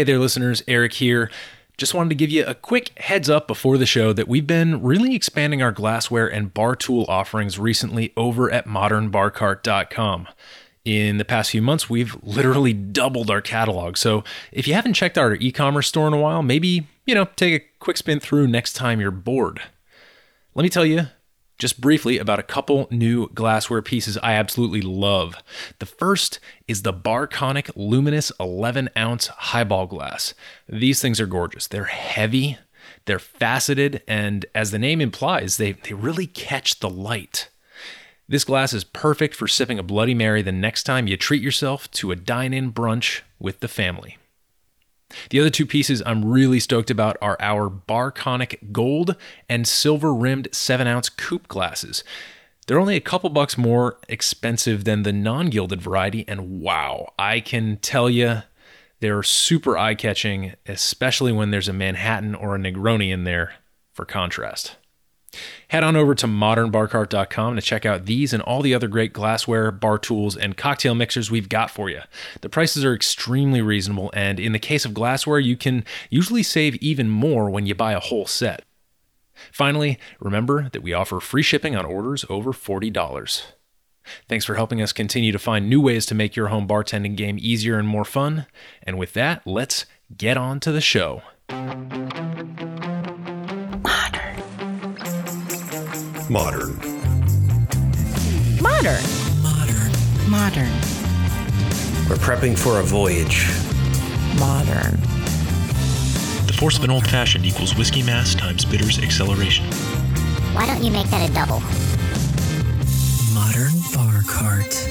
Hey there, listeners. Eric here. Just wanted to give you a quick heads up before the show that we've been really expanding our glassware and bar tool offerings recently over at modernbarcart.com. In the past few months, we've literally doubled our catalog. So if you haven't checked out our e-commerce store in a while, maybe, take a quick spin through next time you're bored. Let me tell you just briefly about a couple new glassware pieces I absolutely love. The first is the Barconic Luminous 11-ounce highball glass. These things are gorgeous. They're heavy, they're faceted, and as the name implies, they really catch the light. This glass is perfect for sipping a Bloody Mary the next time you treat yourself to a dine-in brunch with the family. The other two pieces I'm really stoked about are our Barconic Gold and silver-rimmed 7-ounce coupe glasses. They're only a couple bucks more expensive than the non-gilded variety, and wow, I can tell you they're super eye-catching, especially when there's a Manhattan or a Negroni in there for contrast. Head on over to modernbarcart.com to check out these and all the other great glassware, bar tools, and cocktail mixers we've got for you. The prices are extremely reasonable, and in the case of glassware, you can usually save even more when you buy a whole set. Finally, remember that we offer free shipping on orders over $40. Thanks for helping us continue to find new ways to make your home bartending game easier and more fun. And with that, let's get on to the show. Modern. We're prepping for a voyage. Modern. The force of an old-fashioned equals whiskey mass times bitters acceleration. Why don't you make that a double? Modern Bar Cart.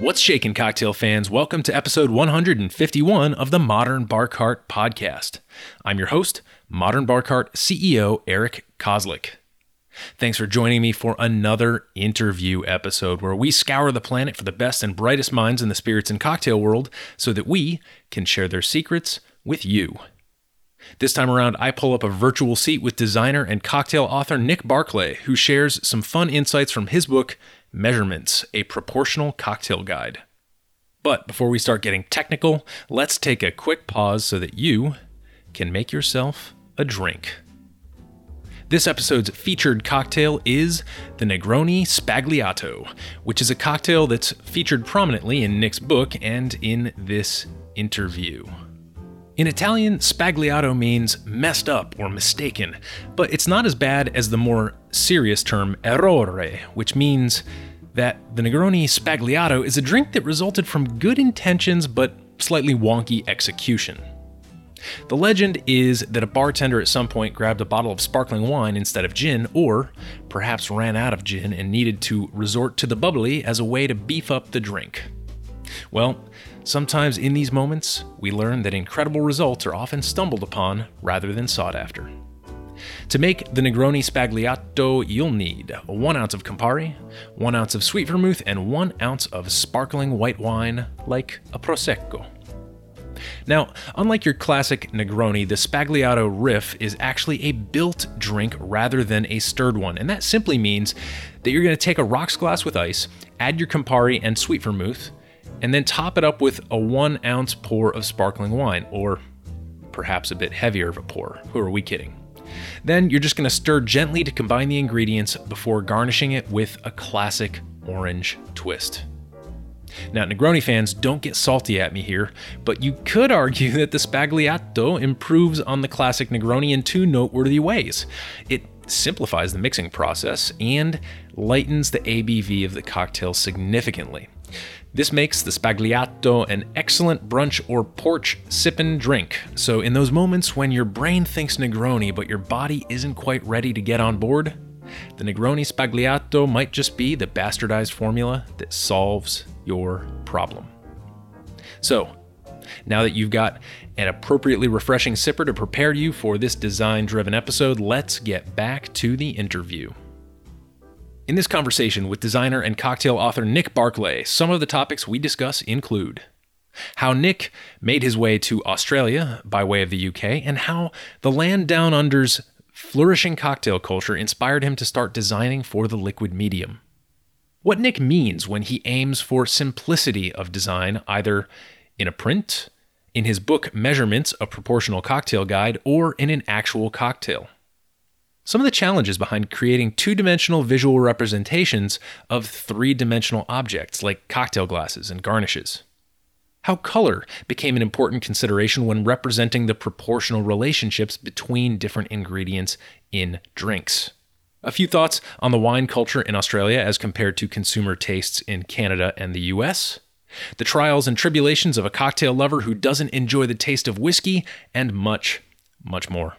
What's shaking, cocktail fans? Welcome to episode 151 of the Modern Bar Cart podcast. I'm your host, Modern Bar Cart CEO Eric Koslick. Thanks for joining me for another interview episode where we scour the planet for the best and brightest minds in the spirits and cocktail world so that we can share their secrets with you. This time around, I pull up a virtual seat with designer and cocktail author Nick Barclay, who shares some fun insights from his book, Measurements: A Proportional Cocktail Guide. But before we start getting technical, let's take a quick pause so that you can make yourself a drink. This episode's featured cocktail is the Negroni Sbagliato, which is a cocktail that's featured prominently in Nick's book and in this interview. In Italian, Sbagliato means messed up or mistaken, but it's not as bad as the more serious term Errore, which means that the Negroni Sbagliato is a drink that resulted from good intentions but slightly wonky execution. The legend is that a bartender at some point grabbed a bottle of sparkling wine instead of gin, or perhaps ran out of gin and needed to resort to the bubbly as a way to beef up the drink. Well, sometimes in these moments, we learn that incredible results are often stumbled upon rather than sought after. To make the Negroni Sbagliato, you'll need 1 ounce of Campari, 1 ounce of sweet vermouth, and 1 ounce of sparkling white wine like a Prosecco. Now, unlike your classic Negroni, the Sbagliato Riff is actually a built drink rather than a stirred one, and that simply means that you're going to take a rocks glass with ice, add your Campari and sweet vermouth, and then top it up with a 1 ounce pour of sparkling wine, or perhaps a bit heavier of a pour. Who are we kidding? Then you're just going to stir gently to combine the ingredients before garnishing it with a classic orange twist. Now, Negroni fans, don't get salty at me here, but you could argue that the Sbagliato improves on the classic Negroni in two noteworthy ways. It simplifies the mixing process and lightens the ABV of the cocktail significantly. This makes the Sbagliato an excellent brunch or porch sippin' drink. So in those moments when your brain thinks Negroni but your body isn't quite ready to get on board, the Negroni Sbagliato might just be the bastardized formula that solves your problem. So, now that you've got an appropriately refreshing sipper to prepare you for this design-driven episode, let's get back to the interview. In this conversation with designer and cocktail author Nick Barclay, some of the topics we discuss include how Nick made his way to Australia by way of the UK, and how the land down under's flourishing cocktail culture inspired him to start designing for the liquid medium. What Nick means when he aims for simplicity of design, either in a print, in his book Measurements: A Proportional Cocktail Guide, or in an actual cocktail. Some of the challenges behind creating two-dimensional visual representations of three-dimensional objects like cocktail glasses and garnishes. How color became an important consideration when representing the proportional relationships between different ingredients in drinks. A few thoughts on the wine culture in Australia as compared to consumer tastes in Canada and the US. The trials and tribulations of a cocktail lover who doesn't enjoy the taste of whiskey, and much, much more.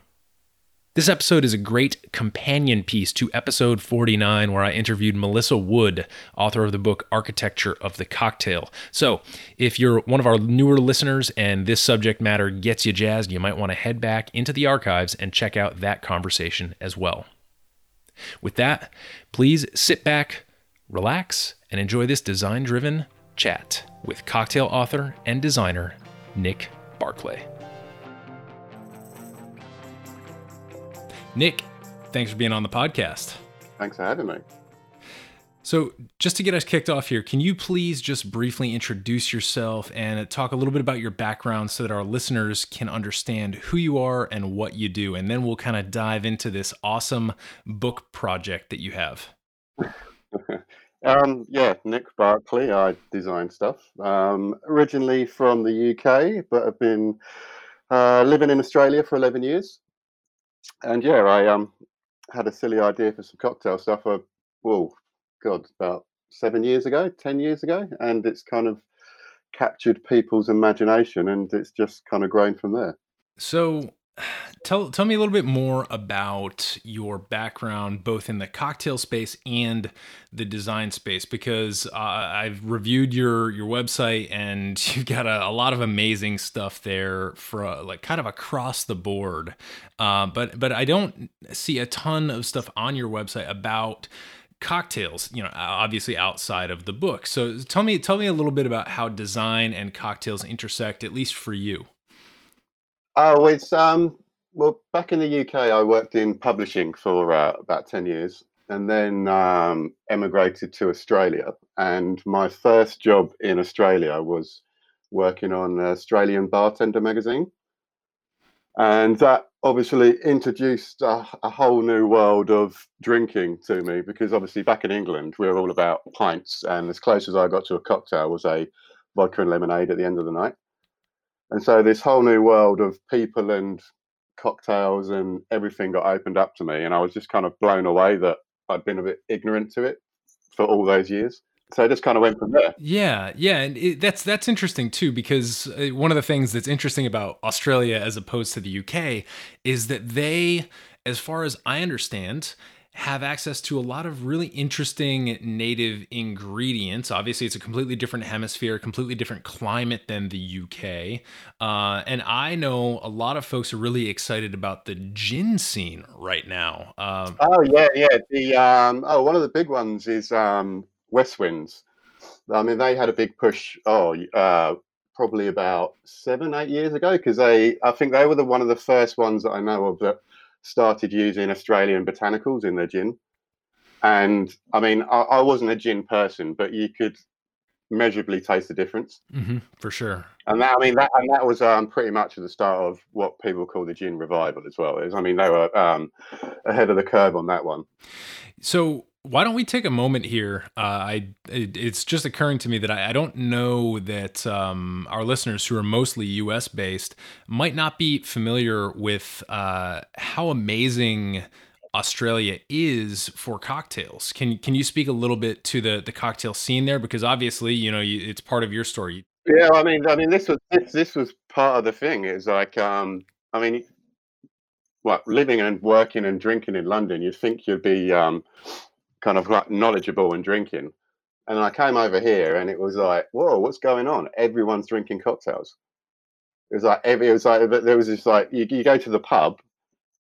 This episode is a great companion piece to episode 49, where I interviewed Melissa Wood, author of the book Architecture of the Cocktail. So if you're one of our newer listeners and this subject matter gets you jazzed, you might want to head back into the archives and check out that conversation as well. With that, please sit back, relax, and enjoy this design-driven chat with cocktail author and designer Nick Barclay. Nick, thanks for being on the podcast. Thanks for having me. So just to get us kicked off here, can you please just briefly introduce yourself and talk a little bit about your background so that our listeners can understand who you are and what you do? And then we'll kind of dive into this awesome book project that you have. Nick Barclay. I design stuff. Originally from the UK, but I've been living in Australia for 11 years. And I had a silly idea for some cocktail stuff about 10 years ago, and it's kind of captured people's imagination, and it's just kind of grown from there. So tell me a little bit more about your background, both in the cocktail space and the design space, because I've reviewed your website, and you've got a lot of amazing stuff there for like kind of across the board. But I don't see a ton of stuff on your website about cocktails, obviously outside of the book. So tell me a little bit about how design and cocktails intersect, at least for you. Oh, it's back in the UK, I worked in publishing for about 10 years, and then emigrated to Australia. And my first job in Australia was working on Australian Bartender magazine. And that obviously introduced a whole new world of drinking to me, because obviously back in England, we were all about pints. And as close as I got to a cocktail was a vodka and lemonade at the end of the night. And so this whole new world of people and cocktails and everything got opened up to me. And I was just kind of blown away that I'd been a bit ignorant to it for all those years. So I just kind of went from there. Yeah. And that's interesting too, because one of the things that's interesting about Australia as opposed to the UK is that they, as far as I understand, have access to a lot of really interesting native ingredients. Obviously, it's a completely different hemisphere, completely different climate than the UK. And I know a lot of folks are really excited about the gin scene right now. One of the big ones is Westwinds. I mean, they had a big push probably about 7-8 years ago, because I think they were one of the first ones that I know of that started using Australian botanicals in their gin. And I mean, I wasn't a gin person, but you could measurably taste the difference. Mm-hmm, for sure. And that was pretty much at the start of what people call the gin revival as well. They were ahead of the curve on that one. So why don't we take a moment here? It's just occurring to me that I don't know that our listeners, who are mostly U.S. based, might not be familiar with how amazing Australia is for cocktails. Can you speak a little bit to the cocktail scene there? Because obviously, it's part of your story. Yeah, this was part of the thing. It's like living and working and drinking in London, you'd think you'd be kind of like knowledgeable in drinking. And then I came over here and it was like, whoa, what's going on? Everyone's drinking cocktails. You go to the pub,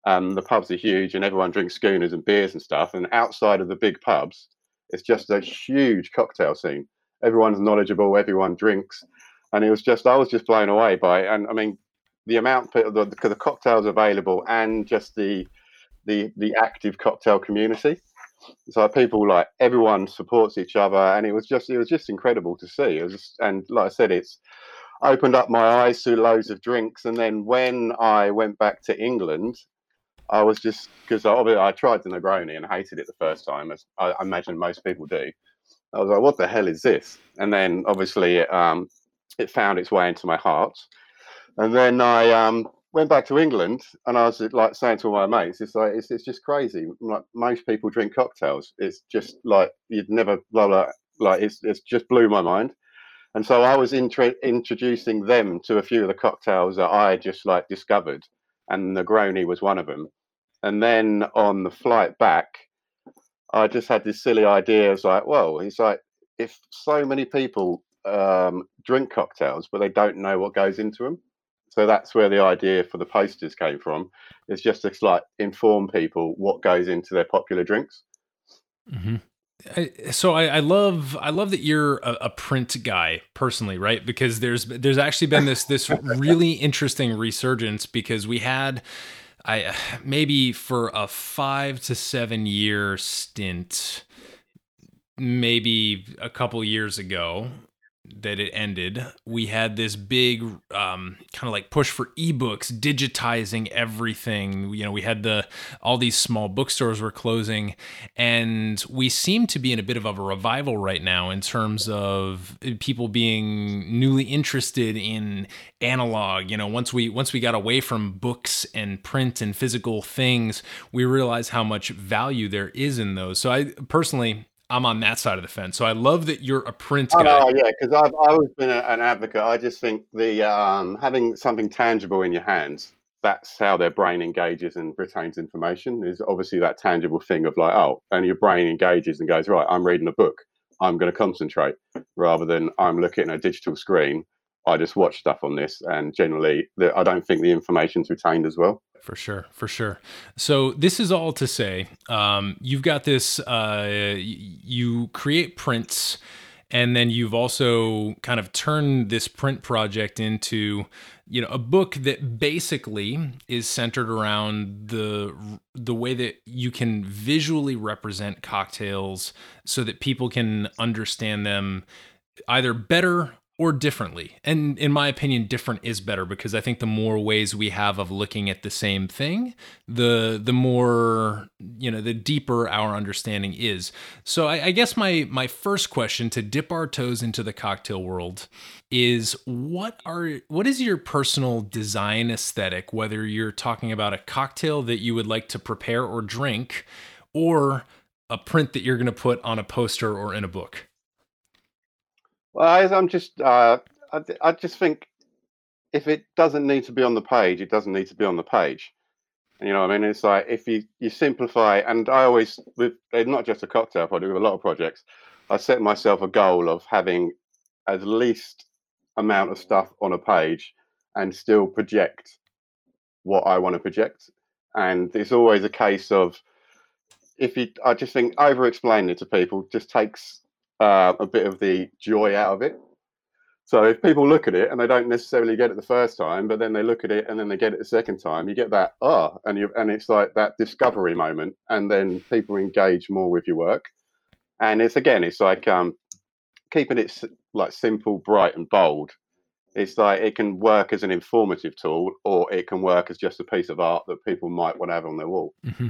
the pubs are huge and everyone drinks schooners and beers and stuff. And outside of the big pubs, it's just a huge cocktail scene. Everyone's knowledgeable, everyone drinks. And I was just blown away by it. And the amount of the cocktails available, and just the active cocktail community. So people, like, everyone supports each other, and it was just incredible to see. And like I said, it's opened up my eyes to loads of drinks. And then when I went back to England, I was just, because obviously I tried the Negroni and hated it the first time, as I imagine most people do. I was like, what the hell is this? And then obviously it found its way into my heart. And then I went back to England, and I was like saying to all my mates, it's just crazy. Like, most people drink cocktails. It's just like, you'd never, blah, blah, like, it's just blew my mind. And so I was introducing them to a few of the cocktails that I just like discovered. And Negroni was one of them. And then on the flight back, I just had this silly idea. I was like, well, it's like, if so many people drink cocktails, but they don't know what goes into them. So that's where the idea for the posters came from. It's just to like inform people what goes into their popular drinks. Mm-hmm. I love that you're a print guy personally, right? Because there's actually been this really interesting resurgence, because we had, maybe for a 5 to 7 year stint, maybe a couple years ago that it ended, we had this big kind of like push for ebooks, digitizing everything. You know, we had all these small bookstores were closing, and we seem to be in a bit of a revival right now in terms of people being newly interested in analog. You know, once we got away from books and print and physical things, we realized how much value there is in those. So I personally, I'm on that side of the fence. So I love that you're a print guy. Oh, yeah, because I've always been an advocate. I just think the having something tangible in your hands, that's how their brain engages and retains information, is obviously that tangible thing of like, oh, and your brain engages and goes, right, I'm reading a book, I'm going to concentrate, rather than I'm looking at a digital screen. I just watch stuff on this, and generally I don't think the information's retained as well. For sure. So this is all to say, you've got this, you create prints, and then you've also kind of turned this print project into, you know, a book that basically is centered around the way that you can visually represent cocktails so that people can understand them either better or differently. And in my opinion, different is better, because I think the more ways we have of looking at the same thing, the more, you know, the deeper our understanding is. So I guess my first question, to dip our toes into the cocktail world, is what is your personal design aesthetic, whether you're talking about a cocktail that you would like to prepare or drink, or a print that you're going to put on a poster or in a book? Well, I just think if it doesn't need to be on the page, it doesn't need to be on the page. You know what I mean? It's like, if you simplify, and I always, with not just a cocktail project, with a lot of projects, I set myself a goal of having as least amount of stuff on a page and still project what I want to project. And it's always a case of, I just think over-explaining it to people just takes a bit of the joy out of it. So if people look at it and they don't necessarily get it the first time, but then they look at it and then they get it the second time, you get that and it's like that discovery moment, and then people engage more with your work. And it's like keeping it like simple, bright, and bold. It's like it can work as an informative tool, or it can work as just a piece of art that people might want to have on their wall. Mm-hmm.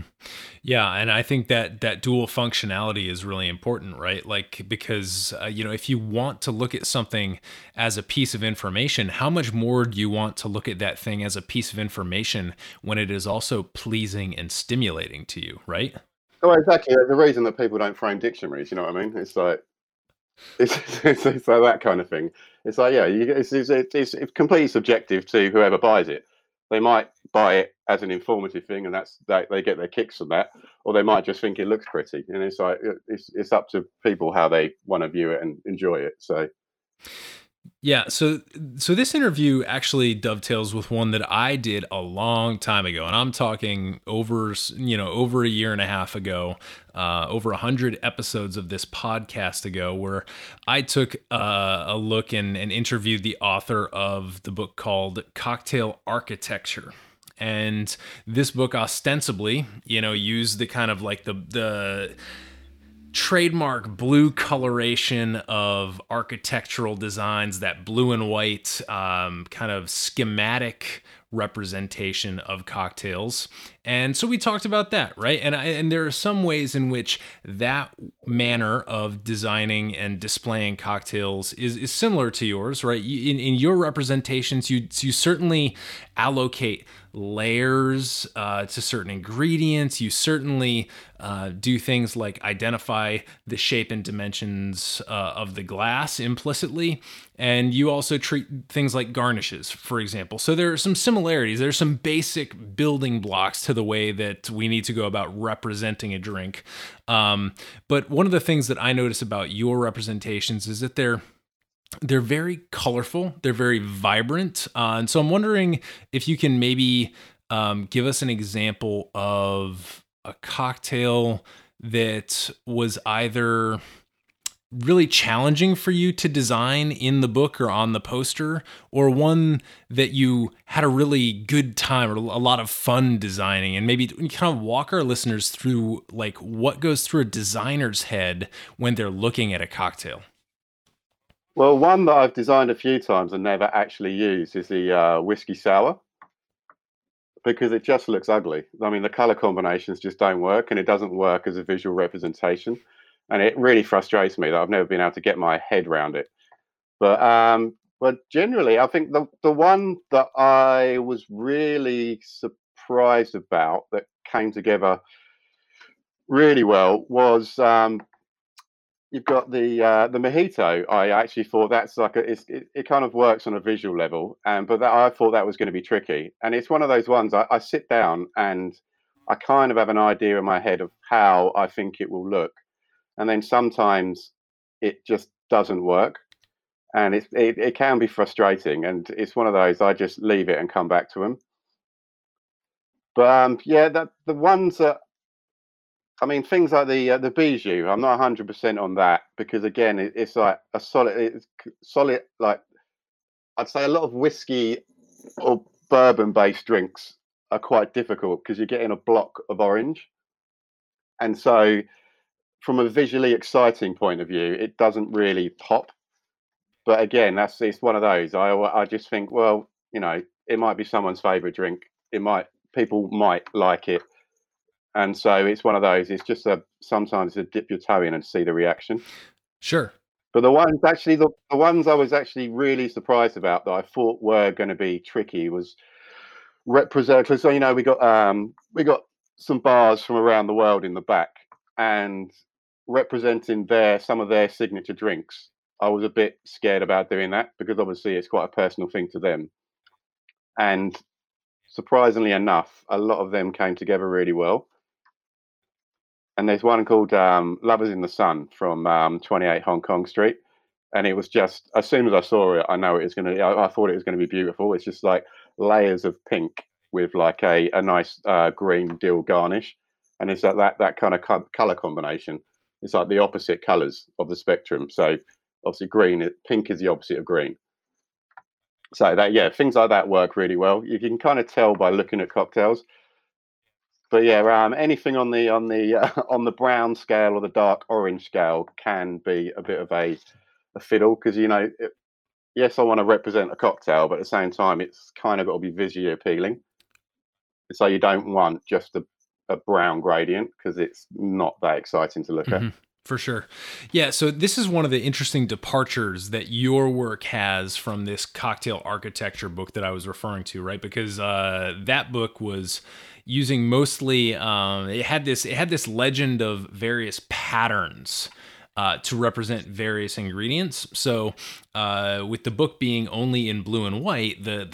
Yeah, and I think that dual functionality is really important, right? Like, because, you know, if you want to look at something as a piece of information, how much more do you want to look at that thing as a piece of information when it is also pleasing and stimulating to you, right? Oh, exactly. The reason that people don't frame dictionaries, you know what I mean? It's like, it's like that kind of thing. It's like, yeah, it's completely subjective to whoever buys it. They might buy it as an informative thing, and that's that they get their kicks from that, or they might just think it looks pretty. And it's like it's up to people how they want to view it and enjoy it. So. Yeah, so this interview actually dovetails with one that I did a long time ago, and I'm talking over a year and a half ago, over 100 episodes of this podcast ago, where I took a look and interviewed the author of the book called Cocktail Architecture. And this book ostensibly, you know, used the kind of like the trademark blue coloration of architectural designs, that blue and white kind of schematic representation of cocktails. And so we talked about that, right? And there are some ways in which that manner of designing and displaying cocktails is similar to yours, right? In your representations, you certainly allocate layers to certain ingredients. You certainly do things like identify the shape and dimensions of the glass implicitly. And you also treat things like garnishes, for example. So there are some similarities. There's some basic building blocks to the way that we need to go about representing a drink. But one of the things that I notice about your representations is that they're very colorful. They're very vibrant. And so I'm wondering if you can maybe give us an example of a cocktail that was either really challenging for you to design in the book or on the poster, or one that you had a really good time or a lot of fun designing, and maybe kind of walk our listeners through like what goes through a designer's head when they're looking at a cocktail. Well, one that I've designed a few times and never actually used is the whiskey sour, because it just looks ugly. I mean, the color combinations just don't work, and it doesn't work as a visual representation. And it really frustrates me that I've never been able to get my head around it. But generally, I think the one that I was really surprised about that came together really well was you've got the mojito. I actually thought that's like it kind of works on a visual level, but I thought that was going to be tricky. And it's one of those ones I sit down and I kind of have an idea in my head of how I think it will look. And then sometimes it just doesn't work, and it can be frustrating. And it's one of those I just leave it and come back to them. But the ones that things like the bijou, I'm not 100% on that, because again it's like a solid like I'd say a lot of whiskey or bourbon based drinks are quite difficult because you're getting a block of orange, and so from a visually exciting point of view, it doesn't really pop. But again, it's one of those. I just think, well, you know, it might be someone's favorite drink. People might like it, and so it's one of those. It's just sometimes to dip your toe in and see the reaction. Sure. But the ones actually, the ones I was actually really surprised about that I thought were going to be tricky was representatives. So you know, we got some bars from around the world in the back, and representing some of their signature drinks. I was a bit scared about doing that because obviously it's quite a personal thing to them. And surprisingly enough, a lot of them came together really well. And there's one called Lovers in the Sun from 28 Hong Kong Street. And it was just, as soon as I saw it, I thought it was going to be beautiful. It's just like layers of pink with like a nice green dill garnish. And it's like that kind of color combination. It's like the opposite colors of the spectrum. So obviously pink is the opposite of green. So things like that work really well. You can kind of tell by looking at cocktails. But anything on the brown scale or the dark orange scale can be a bit of a fiddle, because you know, yes, I want to represent a cocktail, but at the same time, it's kind of got to be visually appealing. So you don't want just a brown gradient, because it's not that exciting to look at. For sure. Yeah. So this is one of the interesting departures that your work has from this cocktail architecture book that I was referring to, right? Because that book was using mostly, it had this legend of various patterns to represent various ingredients. So with the book being only in blue and white, the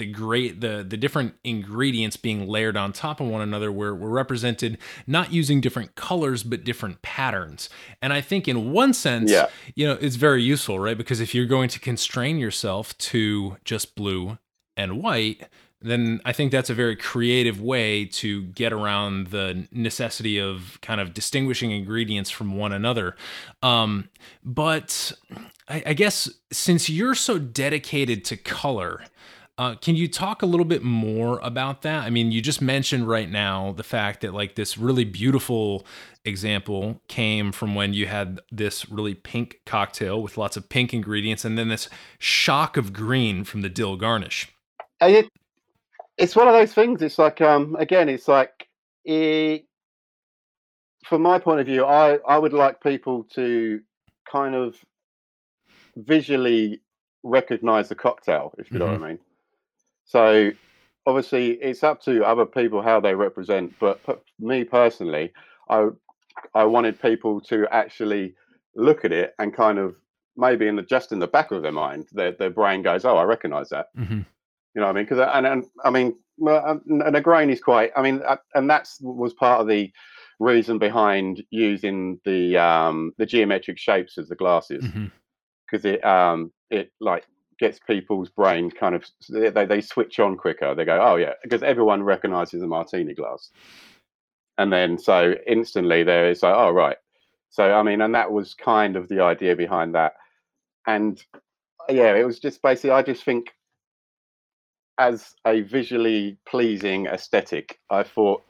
different ingredients being layered on top of one another were represented not using different colors, but different patterns. And I think in one sense, you know, it's very useful, right? Because if you're going to constrain yourself to just blue and white, then I think that's a very creative way to get around the necessity of kind of distinguishing ingredients from one another. But I guess since you're so dedicated to color, Can you talk a little bit more about that? I mean, you just mentioned right now the fact that like this really beautiful example came from when you had this really pink cocktail with lots of pink ingredients and then this shock of green from the dill garnish. It's one of those things. It's like, again, it's like, from my point of view, I would like people to kind of visually recognize the cocktail, if you know what I mean. So obviously it's up to other people how they represent, but for me personally, I wanted people to actually look at it and kind of maybe in the back of their mind, their brain goes, oh, I recognize that. You know what I mean? Because a Negroni is quite, and that was part of the reason behind using the geometric shapes as the glasses, because it like gets people's brain kind of, they switch on quicker. They go, oh yeah, because everyone recognizes a martini glass. And then so instantly there is like, oh, right. So, and that was kind of the idea behind that. And yeah, it was just basically, I just think as a visually pleasing aesthetic, I thought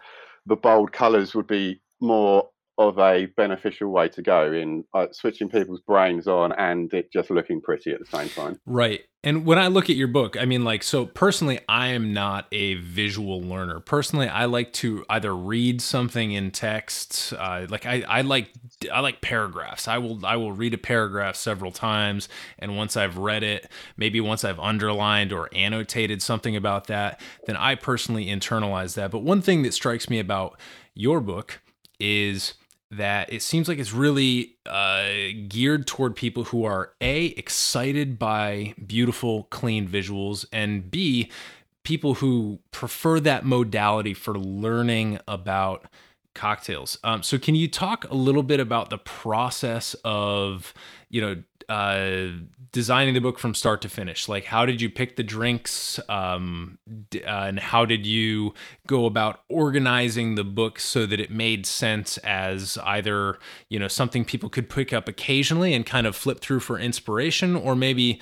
the bold colours would be more of a beneficial way to go in switching people's brains on and it just looking pretty at the same time. Right. And when I look at your book, so personally, I am not a visual learner. Personally, I like to either read something in text. I like paragraphs. I will read a paragraph several times. And once I've read it, maybe once I've underlined or annotated something about that, then I personally internalize that. But one thing that strikes me about your book is that it seems like it's really geared toward people who are A, excited by beautiful, clean visuals, and B, people who prefer that modality for learning about cocktails. So can you talk a little bit about the process of, designing the book from start to finish? Like, how did you pick the drinks? And how did you go about organizing the book so that it made sense as either, something people could pick up occasionally and kind of flip through for inspiration, or maybe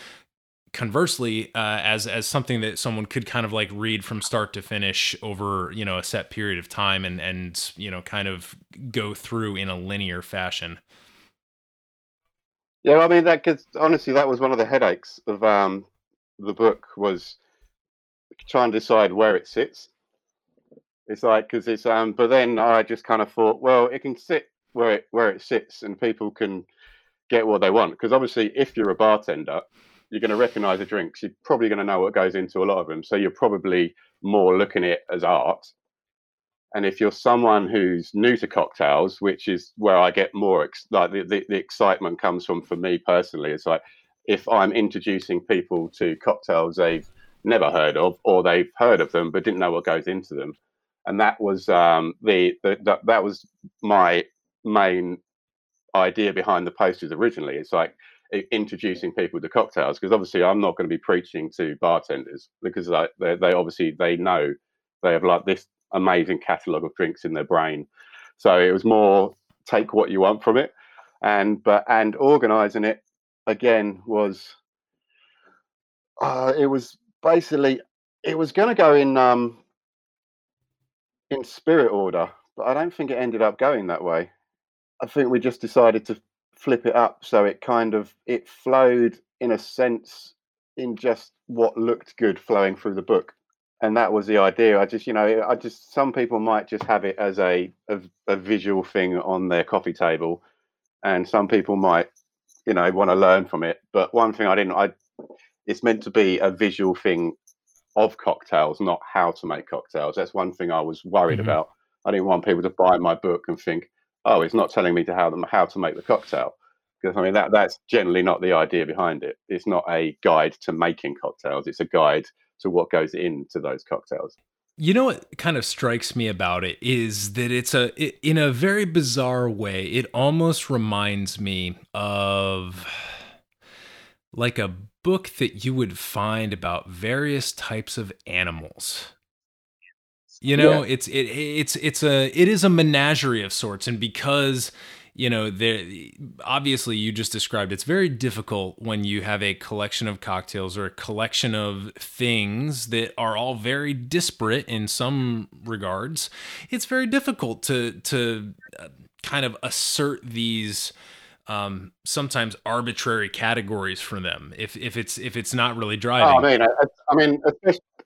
conversely, as something that someone could kind of like read from start to finish over, a set period of time and kind of go through in a linear fashion? Yeah, that was one of the headaches of the book, was trying to decide where it sits. It's like, because it's, but then I just kind of thought, well, it can sit where it sits and people can get what they want. Because obviously, if you're a bartender, you're going to recognize the drinks. You're probably going to know what goes into a lot of them. So you're probably more looking at it as art. And if you're someone who's new to cocktails, which is where I get more, the excitement comes from for me personally, it's like if I'm introducing people to cocktails they've never heard of, or they've heard of them but didn't know what goes into them. And that was that was my main idea behind the posters originally. It's like introducing people to cocktails, because obviously I'm not going to be preaching to bartenders, because they know they have like this amazing catalogue of drinks in their brain. So it was more take what you want from it, and organising it again was it was going to go in spirit order, but I don't think it ended up going that way. I think we just decided to flip it up so it kind of it flowed in a sense in just what looked good flowing through the book. And that was the idea. I just some people might just have it as a visual thing on their coffee table, and some people might, want to learn from it. But one thing it's meant to be a visual thing of cocktails, not how to make cocktails. That's one thing I was worried about. I didn't want people to buy my book and think, oh, it's not telling me to how to make the cocktail. Because that's generally not the idea behind it. It's not a guide to making cocktails. It's a guide to what goes into those cocktails. You know what kind of strikes me about it is that it's in a very bizarre way, it almost reminds me of like a book that you would find about various types of animals. It's a menagerie of sorts, and because you know, there, obviously you just described, it's very difficult when you have a collection of cocktails or a collection of things that are all very disparate in some regards. It's very difficult to kind of assert these sometimes arbitrary categories for them if it's not really driving. Oh, I mean,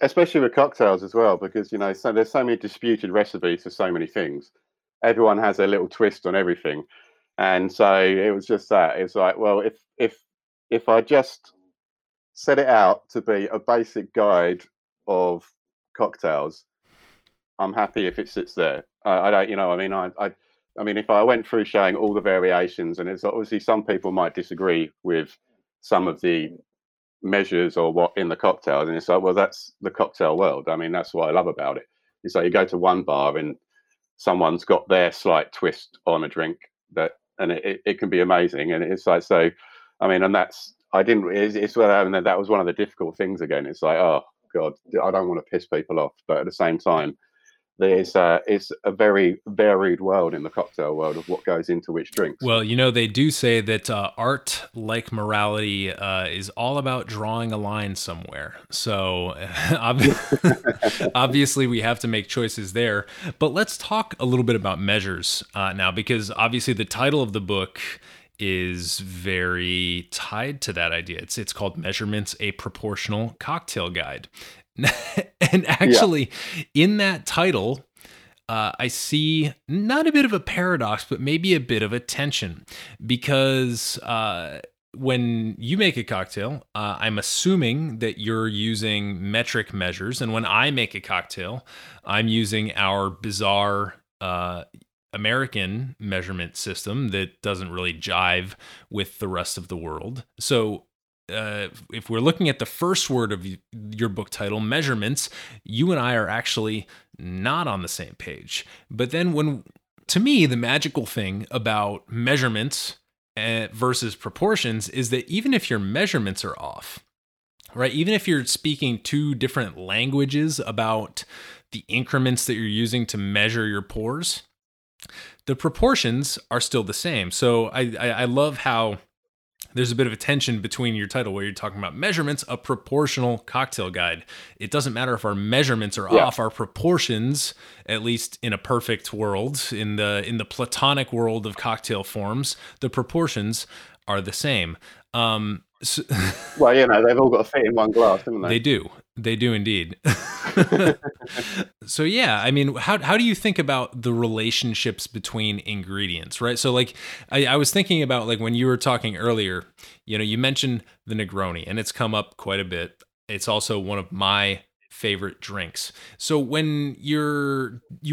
especially with cocktails as well, because, you know, so there's so many disputed recipes for so many things. Everyone has a little twist on everything, and so it was just that. It's like, well, if I just set it out to be a basic guide of cocktails, I'm happy if it sits there. I don't, you know, I mean, I mean, if I went through showing all the variations, and it's obviously some people might disagree with some of the measures or what in the cocktails, and it's like, well, that's the cocktail world. I mean, that's what I love about it. It's like you go to one bar and someone's got their slight twist on a drink that, and it can be amazing. And it's like, so, I mean, and that's, I didn't, it's what happened, that was one of the difficult things again. It's like, oh God, I don't want to piss people off. But at the same time, it's a very varied world in the cocktail world of what goes into which drinks. Well, you know, they do say that art, like morality, is all about drawing a line somewhere. So obviously we have to make choices there. But let's talk a little bit about measures now, because obviously the title of the book is very tied to that idea. It's called Measurements: A Proportional Cocktail Guide. And actually, in that title, I see not a bit of a paradox, but maybe a bit of a tension, because when you make a cocktail, I'm assuming that you're using metric measures. And when I make a cocktail, I'm using our bizarre American measurement system that doesn't really jive with the rest of the world. So if we're looking at the first word of your book title, measurements, you and I are actually not on the same page. But then to me, the magical thing about measurements versus proportions is that even if your measurements are off, right? Even if you're speaking two different languages about the increments that you're using to measure your pours, the proportions are still the same. So I love how there's a bit of a tension between your title where you're talking about measurements, a proportional cocktail guide. It doesn't matter if our measurements are off, our proportions, at least in a perfect world, in the platonic world of cocktail forms, the proportions are the same. So, well, you know, they've all got to fit in one glass, haven't they? They do. They do indeed. So, yeah, I mean, how do you think about the relationships between ingredients, right? So, like, I was thinking about, like, when you were talking earlier, you know, you mentioned the Negroni, and it's come up quite a bit. It's also one of my favorite drinks. So when you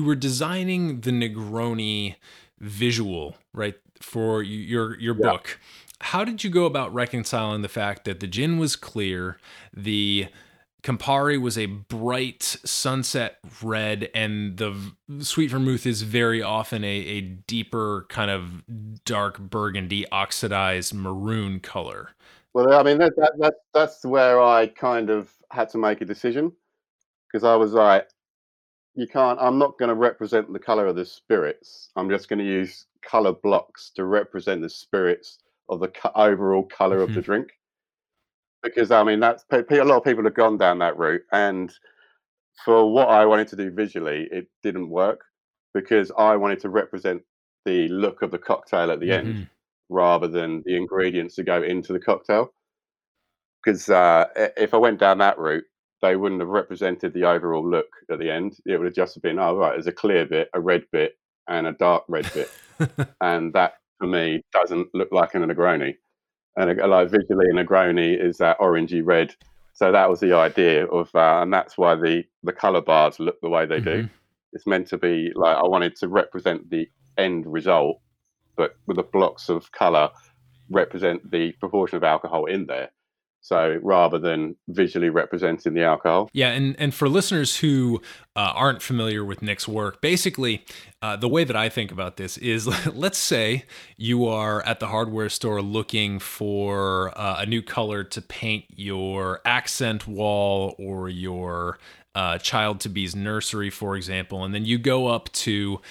were designing the Negroni visual, right, for your book, how did you go about reconciling the fact that the gin was clear, the Campari was a bright sunset red, and the sweet vermouth is very often a deeper kind of dark burgundy, oxidized maroon color? Well, I mean, that's where I kind of had to make a decision, because I was like, I'm not going to represent the color of the spirits. I'm just going to use color blocks to represent the spirits of the overall color of the drink. Because, I mean, a lot of people have gone down that route. And for what I wanted to do visually, it didn't work, because I wanted to represent the look of the cocktail at the end rather than the ingredients that go into the cocktail. Because if I went down that route, they wouldn't have represented the overall look at the end. It would have just been, oh, right, there's a clear bit, a red bit, and a dark red bit. And that, for me, doesn't look like a Negroni. And like visually, a Negroni is that orangey red. So that was the idea of, and that's why the color bars look the way they do. It's meant to be like, I wanted to represent the end result, but with the blocks of color represent the proportion of alcohol in there. So rather than visually representing the alcohol. Yeah, and for listeners who aren't familiar with Nick's work, basically the way that I think about this is, let's say you are at the hardware store looking for a new color to paint your accent wall or your child-to-be's nursery, for example, and then you go up to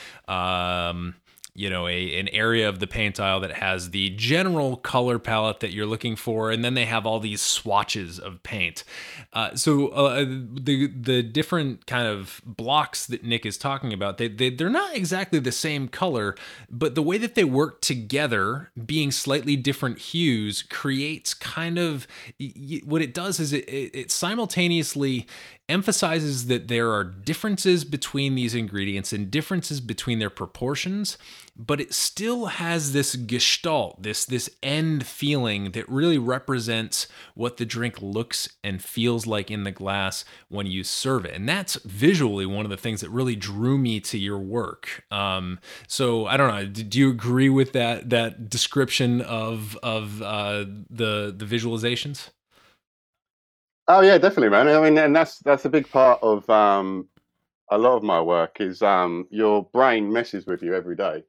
you know, an area of the paint aisle that has the general color palette that you're looking for, and then they have all these swatches of paint. So the different kind of blocks that Nick is talking about, they're not exactly the same color, but the way that they work together, being slightly different hues, creates kind of what it does is it simultaneously emphasizes that there are differences between these ingredients and differences between their proportions, but it still has this gestalt, this end feeling that really represents what the drink looks and feels like in the glass when you serve it. And that's visually one of the things that really drew me to your work. So I don't know, do you agree with that description of the visualizations? Oh yeah, definitely, man. I mean, and that's a big part of a lot of my work is your brain messes with you every day.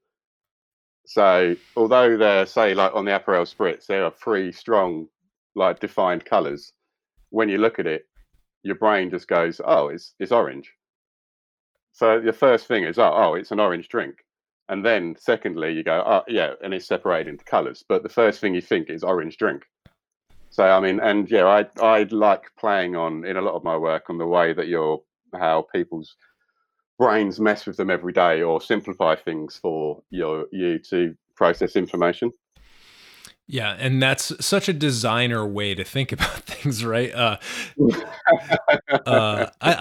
So although they're, say, like on the Aperol Spritz, there are three strong, like, defined colours. When you look at it, your brain just goes, "Oh, it's orange." So the first thing is, "Oh, it's an orange drink," and then secondly, you go, "Oh, yeah," and it's separated into colours. But the first thing you think is orange drink. So, I mean, and yeah, I like playing on, in a lot of my work, on the way that how people's brains mess with them every day, or simplify things for you to process information. Yeah, and that's such a designer way to think about things, right? I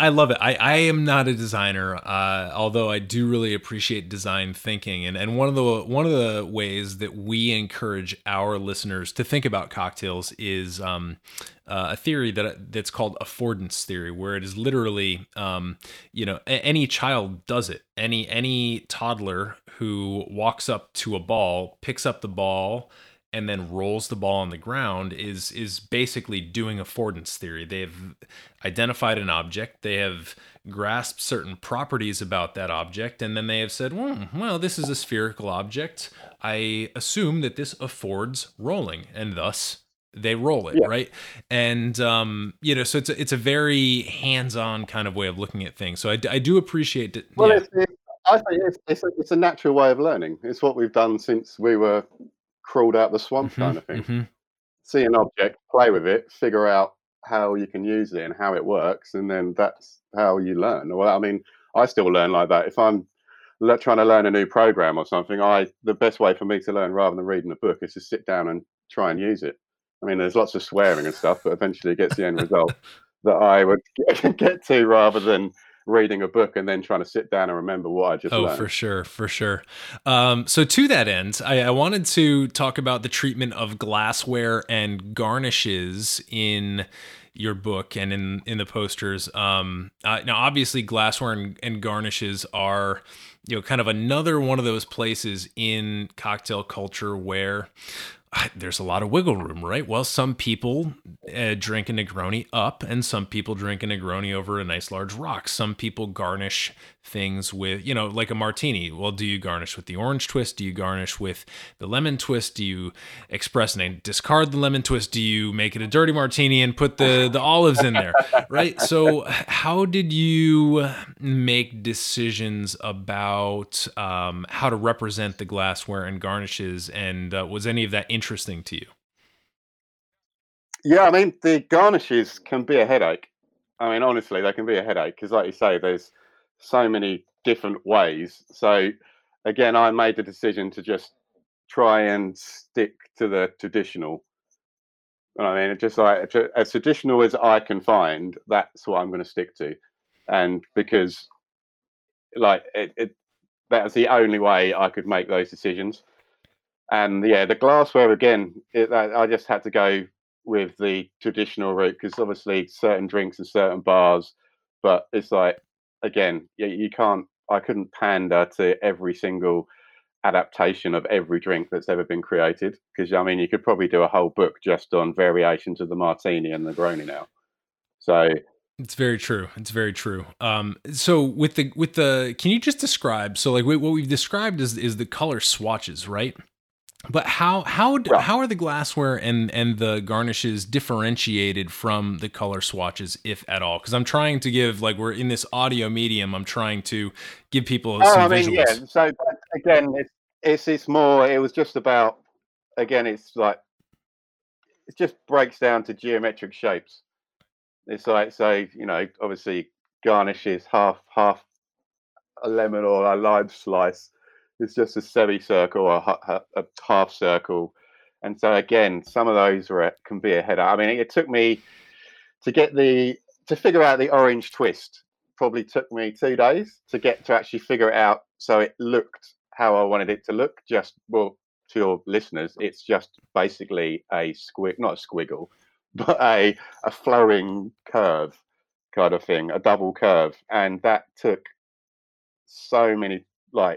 love it. I am not a designer, although I do really appreciate design thinking. And one of the ways that we encourage our listeners to think about cocktails is a theory that's called affordance theory, where it is literally, any child does it. Any toddler who walks up to a ball, picks up the ball, and then rolls the ball on the ground is basically doing affordance theory. They've identified an object, they have grasped certain properties about that object, and then they have said, well, this is a spherical object. I assume that this affords rolling, and thus they roll it, yeah. Right? And, so it's a very hands-on kind of way of looking at things. So I do appreciate it. Well, yeah. I think it's a natural way of learning. It's what we've done since we were crawled out the swamp, mm-hmm, kind of thing. Mm-hmm. See an object, play with it, figure out how you can use it and how it works, and then that's how you learn. Well, I mean, I still learn like that. If I'm trying to learn a new program or something, the best way for me to learn, rather than reading a book, is to sit down and try and use it. I mean, there's lots of swearing and stuff, but eventually it gets the end result that I would get to, rather than reading a book and then trying to sit down and remember what I just learned. For sure. So to that end, I wanted to talk about the treatment of glassware and garnishes in your book and in the posters. Now, obviously, glassware and garnishes are, kind of another one of those places in cocktail culture where there's a lot of wiggle room, right? Well, some people drink a Negroni up, and some people drink a Negroni over a nice large rock. Some people garnish things with, like a martini. Well, do you garnish with the orange twist? Do you garnish with the lemon twist? Do you express and discard the lemon twist? Do you make it a dirty martini and put the olives in there, right? So how did you make decisions about how to represent the glassware and garnishes, and was any of that interesting to you? Yeah, I mean, the garnishes can be a headache. I mean, honestly, they can be a headache because, like you say, there's so many different ways. So, again, I made the decision to just try and stick to the traditional. I mean, it's just like as traditional as I can find, that's what I'm going to stick to. And because, like, that's the only way I could make those decisions. And yeah, the glassware, again, I just had to go with the traditional route because obviously certain drinks and certain bars, but it's like, again, I couldn't pander to every single adaptation of every drink that's ever been created, because, I mean, you could probably do a whole book just on variations of the martini and Negroni now. So it's very true. It's very true. So with the, can you just describe, so like what we've described is the color swatches, right? But how are the glassware and the garnishes differentiated from the color swatches, if at all? Because I'm trying to give, like, we're in this audio medium, I'm trying to give people some visuals. Yeah. So again, It's more, it was just about, again, it's like, it just breaks down to geometric shapes. It's like, say, you know, obviously garnishes half a lemon or a lime slice. It's just a semicircle or a half circle. And so, again, some of those can be a header. I mean, it took me to figure out the orange twist. Probably took me 2 days to actually figure it out, so it looked how I wanted it to look. Just, well, to your listeners, it's just basically a flowing curve kind of thing, a double curve. And that took so many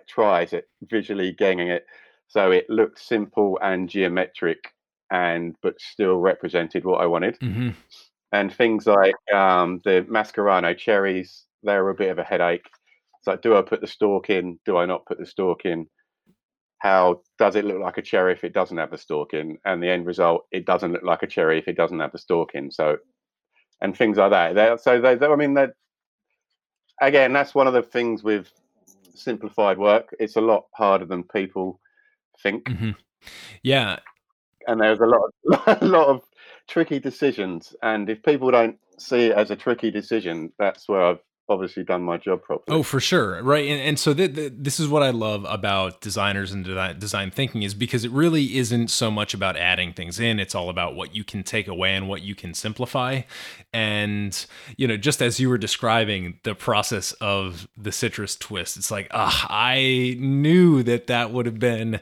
tries at visually getting it so it looked simple and geometric, but still represented what I wanted. Mm-hmm. And things like the Mascarano cherries, they were a bit of a headache. It's like, do I put the stalk in? Do I not put the stalk in? How does it look like a cherry if it doesn't have the stalk in? And the end result, it doesn't look like a cherry if it doesn't have the stalk in. So, and things like that. Again, that's one of the things with simplified work. It's a lot harder than people think. Mm-hmm. Yeah. And there's a lot of tricky decisions, and if people don't see it as a tricky decision, that's where I've obviously done my job properly. Oh, for sure, right. And so this is what I love about designers and design thinking, is because it really isn't so much about adding things in. It's all about what you can take away and what you can simplify. And, you know, just as you were describing the process of the citrus twist, it's like, I knew that would have been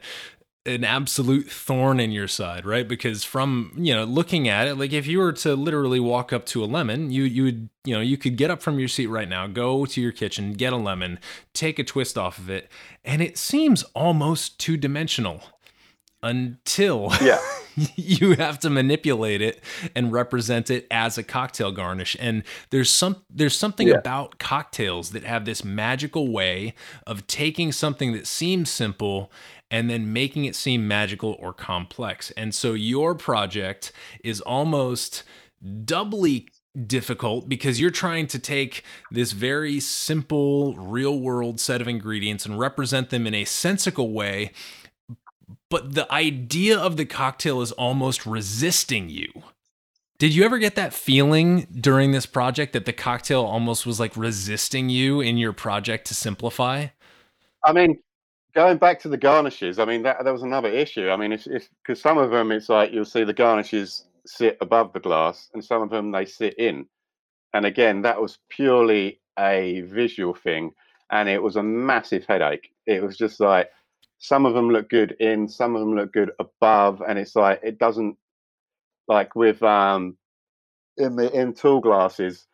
an absolute thorn in your side, right? Because from, you know, looking at it, like if you were to literally walk up to a lemon, you would, you know, you could get up from your seat right now, go to your kitchen, get a lemon, take a twist off of it, and it seems almost two-dimensional until you have to manipulate it and represent it as a cocktail garnish. And there's something about cocktails that have this magical way of taking something that seems simple and then making it seem magical or complex. And so your project is almost doubly difficult because you're trying to take this very simple real world set of ingredients and represent them in a sensical way, but the idea of the cocktail is almost resisting you. Did you ever get that feeling during this project that the cocktail almost was like resisting you in your project to simplify? I mean, going back to the garnishes, I mean, that was another issue. I mean, it's because some of them, it's like you'll see the garnishes sit above the glass and some of them they sit in. And again, that was purely a visual thing. And it was a massive headache. It was just like some of them look good in, some of them look good above. And it's like it doesn't, like with in tall glasses,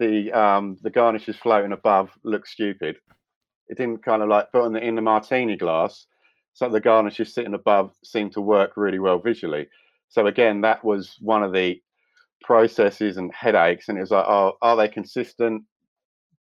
the garnishes floating above look stupid. It didn't kind of like put in the martini glass, so the garnishes sitting above seemed to work really well visually. So again, that was one of the processes and headaches. And it was like, oh, are they consistent?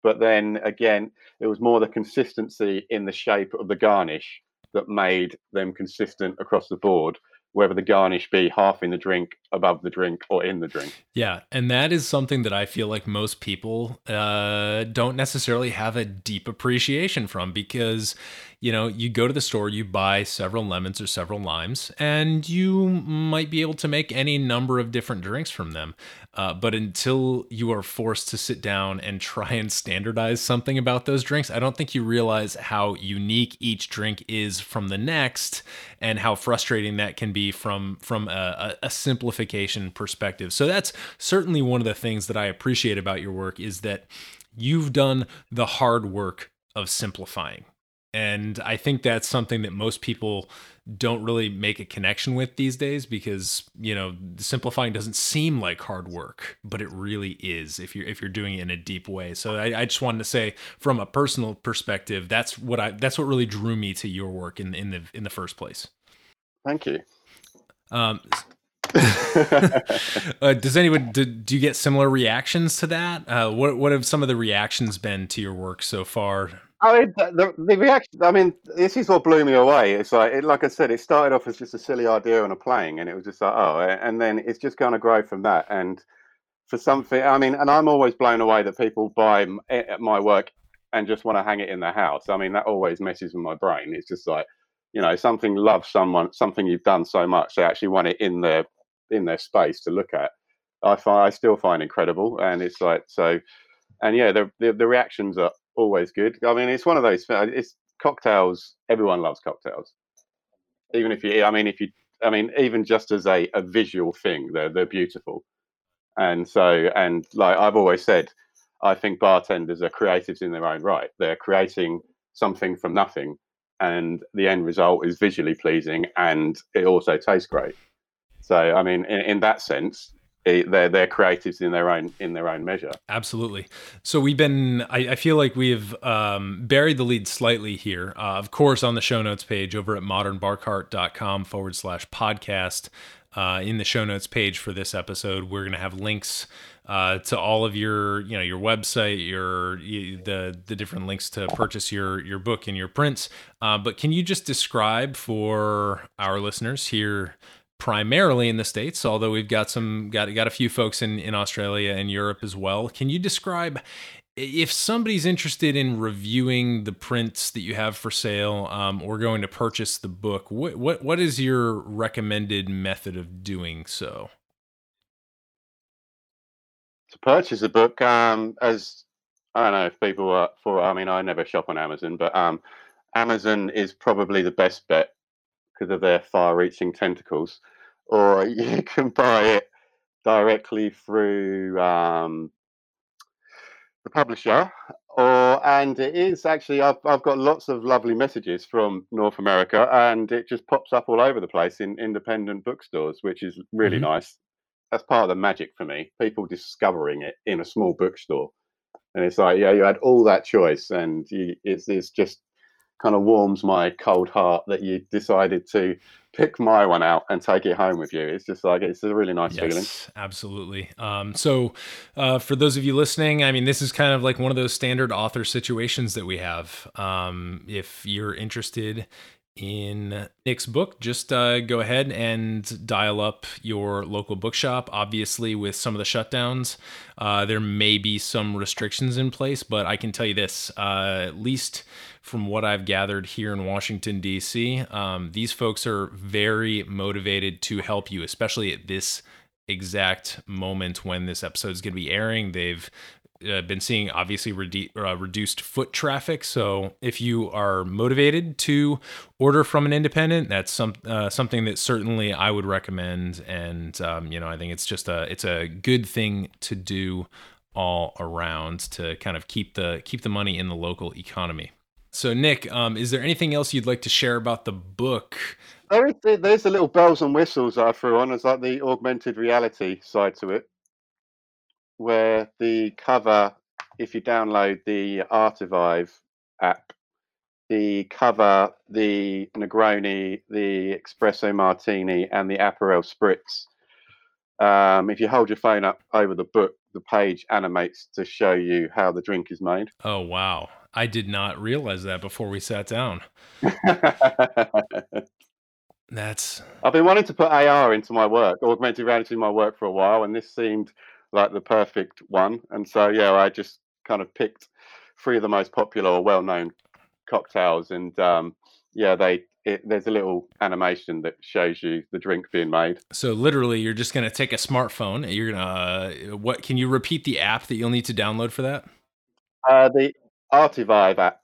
But then again, it was more the consistency in the shape of the garnish that made them consistent across the board, whether the garnish be half in the drink, above the drink, or in the drink. Yeah, and that is something that I feel like most people don't necessarily have a deep appreciation from, because, you know, you go to the store, you buy several lemons or several limes, and you might be able to make any number of different drinks from them. But until you are forced to sit down and try and standardize something about those drinks, I don't think you realize how unique each drink is from the next and how frustrating that can be from a simplification perspective. So that's certainly one of the things that I appreciate about your work, is that you've done the hard work of simplifying. And I think that's something that most people don't really make a connection with these days, because, you know, simplifying doesn't seem like hard work, but it really is if you're doing it in a deep way. So I just wanted to say, from a personal perspective, that's what really drew me to your work in the first place. Thank you. Does anyone do you get similar reactions to that? What have some of the reactions been to your work so far? I mean, the reaction, I mean, this is what blew me away. It's like, like I said, it started off as just a silly idea on a plane, and it was just like, oh, and then it's just going to grow from that. And for something, I mean, and I'm always blown away that people buy my work and just want to hang it in their house. I mean, that always messes with my brain. It's just like, you know, something loves someone, something you've done so much, they actually want it in their space to look at. I still find incredible, and it's like so. And yeah, the reactions are always good. I mean, it's one of those. It's cocktails. Everyone loves cocktails, even if you. Even just as a visual thing, they're beautiful. And so, and like I've always said, I think bartenders are creatives in their own right. They're creating something from nothing, and the end result is visually pleasing, and it also tastes great. So, I mean, in that sense, they're creatives in their own measure. Absolutely. So we've been, I feel like we've buried the lead slightly here. Of course, on the show notes page over at modernbarcart.com/podcast, in the show notes page for this episode, we're going to have links to all of your, you know, your website, the different links to purchase your book and your prints. But can you just describe for our listeners here, primarily in the States, although we've got got a few folks in Australia and Europe as well. Can you describe, if somebody's interested in reviewing the prints that you have for sale, or going to purchase the book, what is your recommended method of doing so? To purchase a book, as I don't know if people are for. I mean, I never shop on Amazon, but Amazon is probably the best bet, because of their far-reaching tentacles, or you can buy it directly through the publisher. And it is actually, I've got lots of lovely messages from North America, and it just pops up all over the place in independent bookstores, which is really nice. That's part of the magic for me. People discovering it in a small bookstore, and it's like, yeah, you had all that choice, and it's just kind of warms my cold heart that you decided to pick my one out and take it home with you. It's just like, it's a really nice feeling. Yes, absolutely. So for those of you listening, I mean, this is kind of like one of those standard author situations that we have. If you're interested in Nick's book, just go ahead and dial up your local bookshop. Obviously, with some of the shutdowns, there may be some restrictions in place, but I can tell you this, at least from what I've gathered here in Washington, D.C., these folks are very motivated to help you, especially at this exact moment when this episode is going to be airing. They've been seeing obviously reduced foot traffic. So if you are motivated to order from an independent, that's something that certainly I would recommend. And, I think it's just it's a good thing to do all around to kind of keep the money in the local economy. So Nick, is there anything else you'd like to share about the book? There's the little bells and whistles that I threw on. It's like the augmented reality side to it, where the cover, if you download the Artivive app, the cover, the Negroni, the Espresso Martini, and the Aperol Spritz, if you hold your phone up over the book, the page animates to show you how the drink is made. Oh, wow. I did not realize that before we sat down. I've been wanting to put AR into my work, augmented reality in my work for a while, and this seemed like the perfect one. And so, yeah, I just kind of picked three of the most popular or well-known cocktails, and there's a little animation that shows you the drink being made. So literally, you're just going to take a smartphone and you're going to what? Can you repeat the app that you'll need to download for that? The Artivive app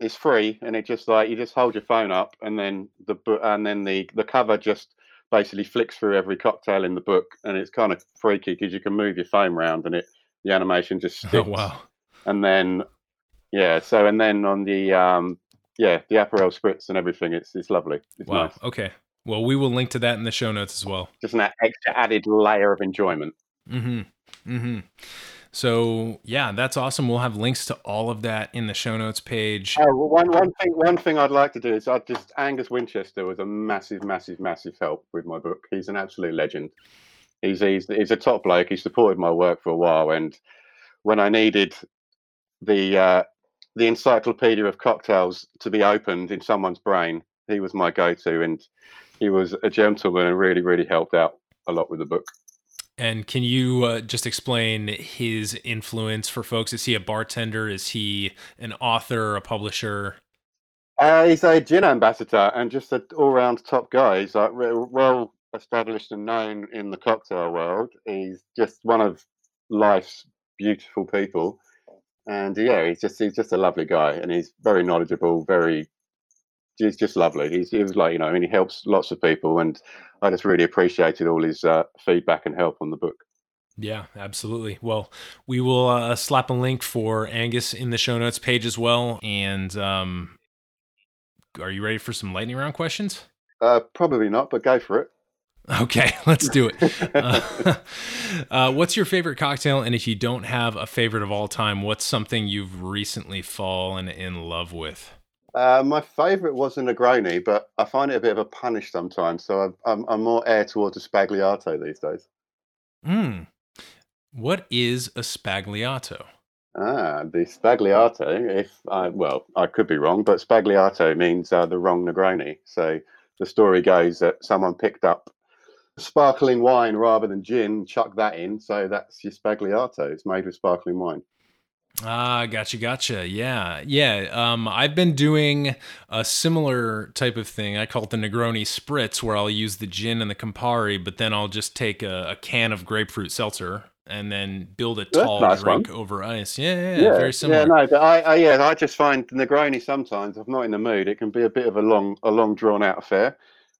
is free, and it just like you just hold your phone up, and then the cover just basically flicks through every cocktail in the book, and it's kind of freaky because you can move your phone around, and the animation just sticks. Oh, wow. And then, yeah, so, and then on the Aperol Spritz and everything, it's lovely. It's wow, nice. Okay. Well, we will link to that in the show notes as well. Just an extra added layer of enjoyment. Mm-hmm, mm-hmm. So, yeah, that's awesome. We'll have links to all of that in the show notes page. Oh, well, one thing I'd like to do is Angus Winchester was a massive, massive, massive help with my book. He's an absolute legend. He's a top bloke. He supported my work for a while, and when I needed the encyclopedia of cocktails to be opened in someone's brain, he was my go-to, and he was a gentleman and really, really helped out a lot with the book. And can you just explain his influence for folks? Is he a bartender? Is he an author, a publisher? He's a gin ambassador and just an all-round top guy. He's like well established and known in the cocktail world. He's just one of life's beautiful people, and yeah, he's just a lovely guy, and he's very knowledgeable. He's just lovely. He was like, you know, and he helps lots of people, and I just really appreciated all his feedback and help on the book. Yeah, absolutely. Well, we will slap a link for Angus in the show notes page as well. And are you ready for some lightning round questions? Probably not, but go for it. Okay, let's do it. What's your favorite cocktail? And if you don't have a favorite of all time, what's something you've recently fallen in love with? My favorite was a Negroni, but I find it a bit of a punish sometimes. So I'm more air towards a Sbagliato these days. Hmm. What is a Sbagliato? The Sbagliato, I could be wrong, but Sbagliato means the wrong Negroni. So the story goes that someone picked up sparkling wine rather than gin, chucked that in. So that's your Sbagliato. It's made with sparkling wine. Ah, gotcha. Yeah. I've been doing a similar type of thing. I call it the Negroni Spritz, where I'll use the gin and the Campari, but then I'll just take a can of grapefruit seltzer and then build a tall drink over ice. Yeah, very similar. Yeah, no, but I just find Negroni sometimes, if not in the mood, it can be a bit of a long drawn-out affair.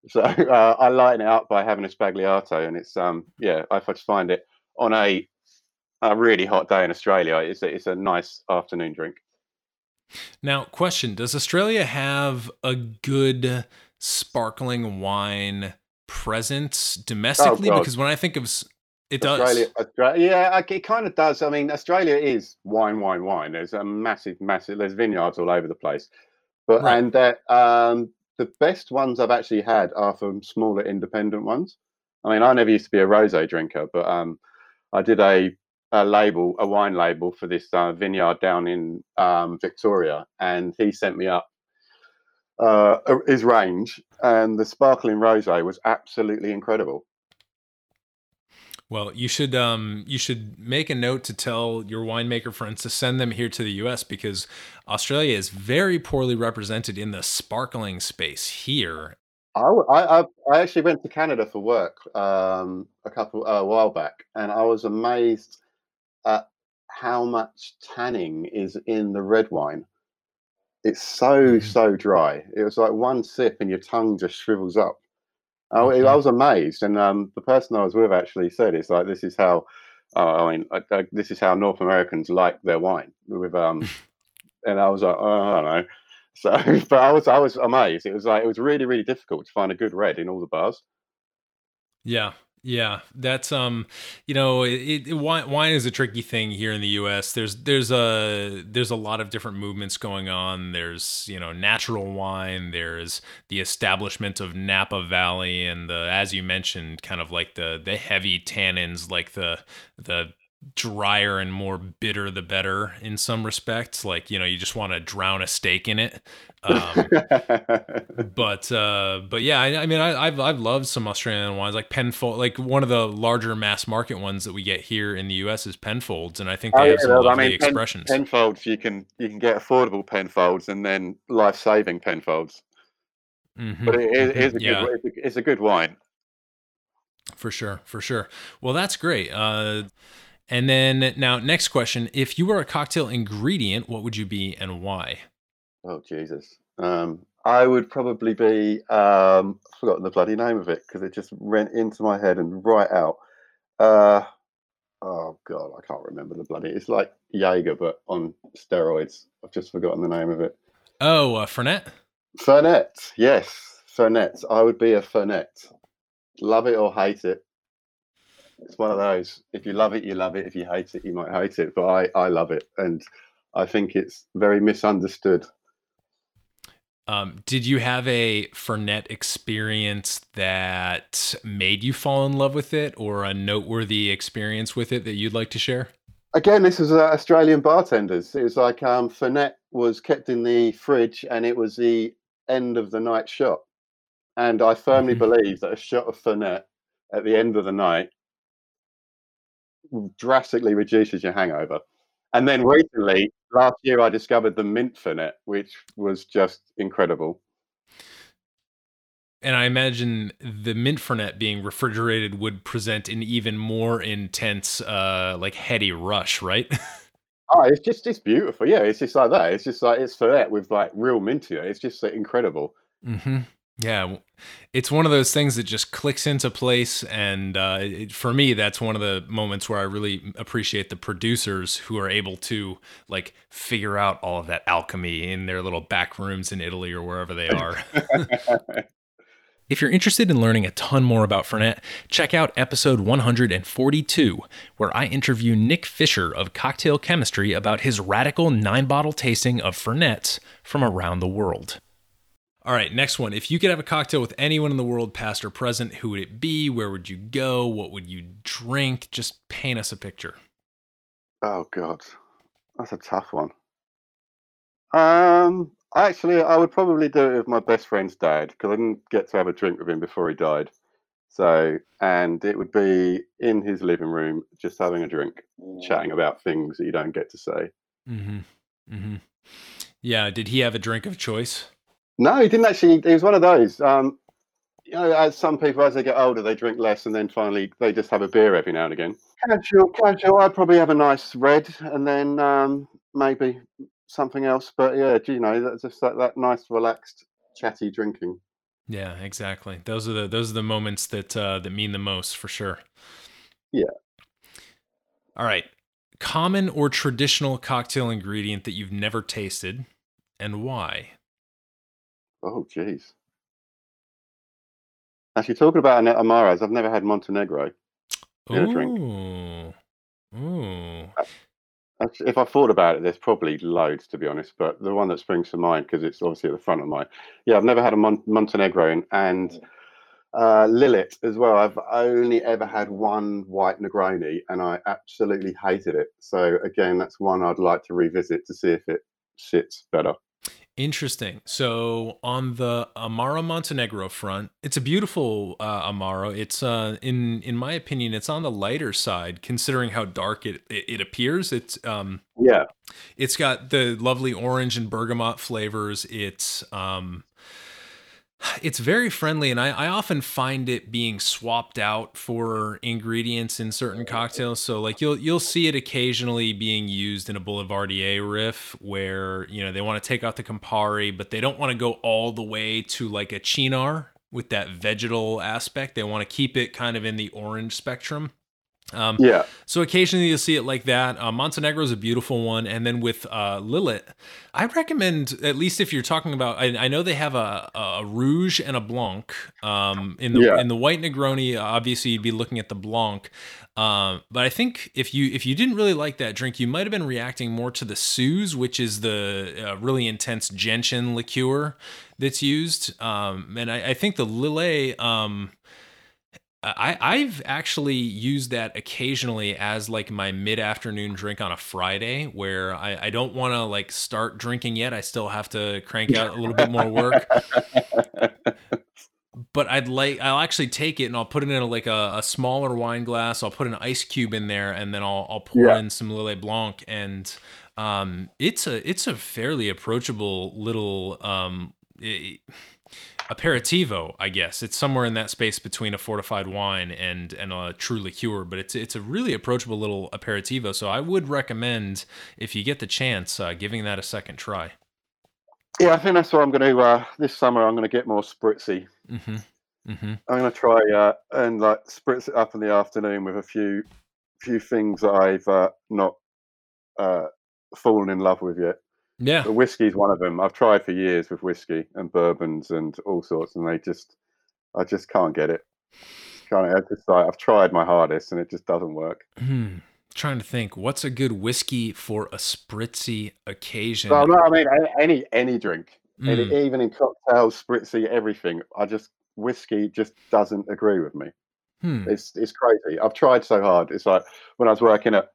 So I lighten it up by having a Sbagliato, and it's I just find it on a really hot day in Australia. It's a nice afternoon drink. Now, question: does Australia have a good sparkling wine presence domestically? Oh, because when I think of it, Australia, yeah, it kind of does. I mean, Australia is wine. There's a massive. There's vineyards all over the place, but right. And the best ones I've actually had are from smaller independent ones. I mean, I never used to be a rosé drinker, but I did a wine label for this vineyard down in Victoria, and he sent me up his range, and the sparkling rosé was absolutely incredible. Well, you should make a note to tell your winemaker friends to send them here to the U.S. because Australia is very poorly represented in the sparkling space here. I actually went to Canada for work a while back, and I was amazed at how much tanning is in the red wine. It's so dry. It was like one sip and your tongue just shrivels up. Okay. I was amazed, and the person I was with actually said, "It's like this is how this is how North Americans like their wine." With and I was like, "Oh, I don't know." So, but I was amazed. It was like it was really, really difficult to find a good red in all the bars. Yeah, that's wine is a tricky thing here in the U.S. There's a lot of different movements going on. There's natural wine. There's the establishment of Napa Valley and the, as you mentioned, kind of like the heavy tannins, like the drier and more bitter the better in some respects. Like you just want to drown a steak in it. But yeah, I've loved some Australian wines like Penfold. Like one of the larger mass market ones that we get here in the US is Penfolds, and I think they have some lovely expressions. Penfolds, you can get affordable Penfolds and then life-saving Penfolds. Mm-hmm. But it's a good wine. For sure. Well, that's great. And then now, next question: if you were a cocktail ingredient, what would you be and why? Oh, Jesus. I would probably be, I've forgotten the bloody name of it because it just went into my head and right out. Oh, God, I can't remember the bloody. It's like Jaeger, but on steroids. I've just forgotten the name of it. Oh, Fernet? Fernet, yes. Fernet. I would be a Fernet. Love it or hate it. It's one of those. If you love it, you love it. If you hate it, you might hate it. But I love it. And I think it's very misunderstood. Did you have a Fernet experience that made you fall in love with it, or a noteworthy experience with it that you'd like to share? Again, this was Australian Bartenders. It was like Fernet was kept in the fridge, and it was the end of the night shot. And I firmly believe that a shot of Fernet at the end of the night drastically reduces your hangover. And then recently, last year I discovered the mint Fernet, which was just incredible. And I imagine the mint Fernet being refrigerated would present an even more intense, like heady rush, right? Oh, it's just beautiful. Yeah, it's just like that. It's just like it's Fernet with like real mint in it. It's just like, incredible. Mm-hmm. Yeah, it's one of those things that just clicks into place. And for me, that's one of the moments where I really appreciate the producers who are able to like figure out all of that alchemy in their little back rooms in Italy or wherever they are. If you're interested in learning a ton more about Fernet, check out episode 142, where I interview Nick Fisher of Cocktail Chemistry about his radical 9-bottle tasting of Fernets from around the world. All right, next one. If you could have a cocktail with anyone in the world, past or present, who would it be? Where would you go? What would you drink? Just paint us a picture. Oh, God. That's a tough one. Actually, I would probably do it with my best friend's dad, because I didn't get to have a drink with him before he died. So, and it would be in his living room, just having a drink, chatting about things that you don't get to say. Mm-hmm. Mm-hmm. Yeah, did he have a drink of choice? No, he didn't actually. He was one of those. You know, as some people, as they get older, they drink less, and then finally they just have a beer every now and again. Casual. I'd probably have a nice red, and then maybe something else. But yeah, you know, that's just like that nice, relaxed, chatty drinking. Yeah, exactly. Those are the moments that that mean the most, for sure. Yeah. All right. Common or traditional cocktail ingredient that you've never tasted, and why? Oh, geez. Actually, talking about Amaras, I've never had Montenegro in a drink. Ooh. If I thought about it, there's probably loads, to be honest, but the one that springs to mind, because it's obviously at the front of mine. Yeah, I've never had a Montenegro in, and Lillet as well. I've only ever had one white Negroni, and I absolutely hated it. So, again, that's one I'd like to revisit to see if it sits better. Interesting. So on the Amaro Montenegro front, it's a beautiful Amaro. It's in my opinion, it's on the lighter side, considering how dark it appears. It's it's got the lovely orange and bergamot flavors. It's very friendly, and I often find it being swapped out for ingredients in certain cocktails. So like you'll see it occasionally being used in a Boulevardier riff where, you know, they want to take out the Campari, but they don't want to go all the way to like a Cynar with that vegetal aspect. They want to keep it kind of in the orange spectrum. So occasionally you'll see it like that. Montenegro is a beautiful one. And then with Lillet, I recommend, at least if you're talking about, I know they have a Rouge and a Blanc. In the white Negroni, obviously you'd be looking at the Blanc. But I think if you didn't really like that drink, you might have been reacting more to the Suze, which is the really intense gentian liqueur that's used. And I think the Lillet... I've actually used that occasionally as like my mid-afternoon drink on a Friday where I don't want to like start drinking yet. I still have to crank out a little bit more work, but I'll actually take it and I'll put it in like a smaller wine glass. I'll put an ice cube in there, and then I'll pour in some Lillet Blanc, and it's a fairly approachable little aperitivo, I guess. It's somewhere in that space between a fortified wine and a true liqueur, but it's a really approachable little aperitivo. So I would recommend, if you get the chance, giving that a second try. Yeah, I think that's what I'm going to this summer. I'm going to get more spritzy. Mm-hmm. Mm-hmm. I'm going to try and like spritz it up in the afternoon with a few things that I've not fallen in love with yet. Yeah, the whiskey's one of them. I've tried for years with whiskey and bourbons and all sorts, and I just can't get it. I've tried my hardest, and it just doesn't work. Trying to think, what's a good whiskey for a spritzy occasion? So, no, I mean any drink, even in cocktails, spritzy, everything. Whiskey just doesn't agree with me. It's crazy. I've tried so hard. It's like when I was working at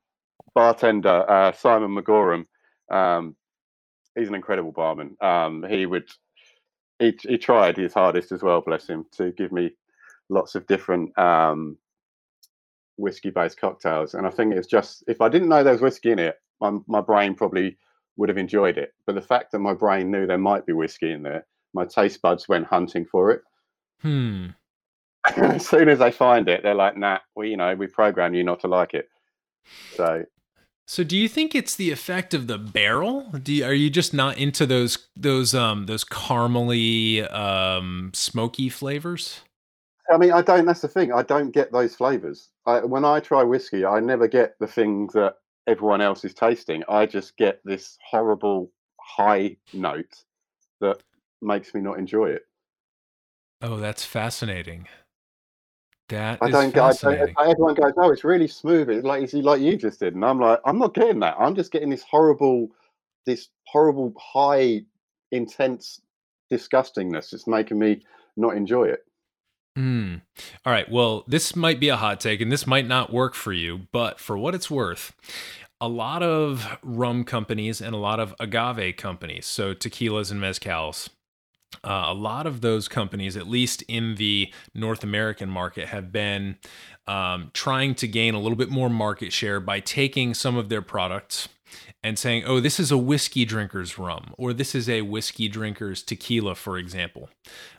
bartender Simon McGorham. He's an incredible barman. He tried his hardest as well, bless him, to give me lots of different whiskey-based cocktails. And I think it's just, if I didn't know there was whiskey in it, my brain probably would have enjoyed it. But the fact that my brain knew there might be whiskey in there, my taste buds went hunting for it. As soon as they find it, they're like, nah, well, you know, we programmed you not to like it. So do you think it's the effect of the barrel? Are you just not into those caramely, smoky flavors? I mean, I don't, that's the thing. I don't get those flavors. When I try whiskey, I never get the things that everyone else is tasting. I just get this horrible high note that makes me not enjoy it. Oh, that's fascinating. That is fascinating. Everyone goes, oh, it's really smooth. It's like easy, like you just did. And I'm like, I'm not getting that. I'm just getting this horrible, high, intense disgustingness. It's making me not enjoy it. All right. Well, this might be a hot take and this might not work for you, but for what it's worth, a lot of rum companies and a lot of agave companies, so tequilas and mezcals, a lot of those companies, at least in the North American market, have been trying to gain a little bit more market share by taking some of their products and saying, oh, this is a whiskey drinker's rum, or this is a whiskey drinker's tequila, for example.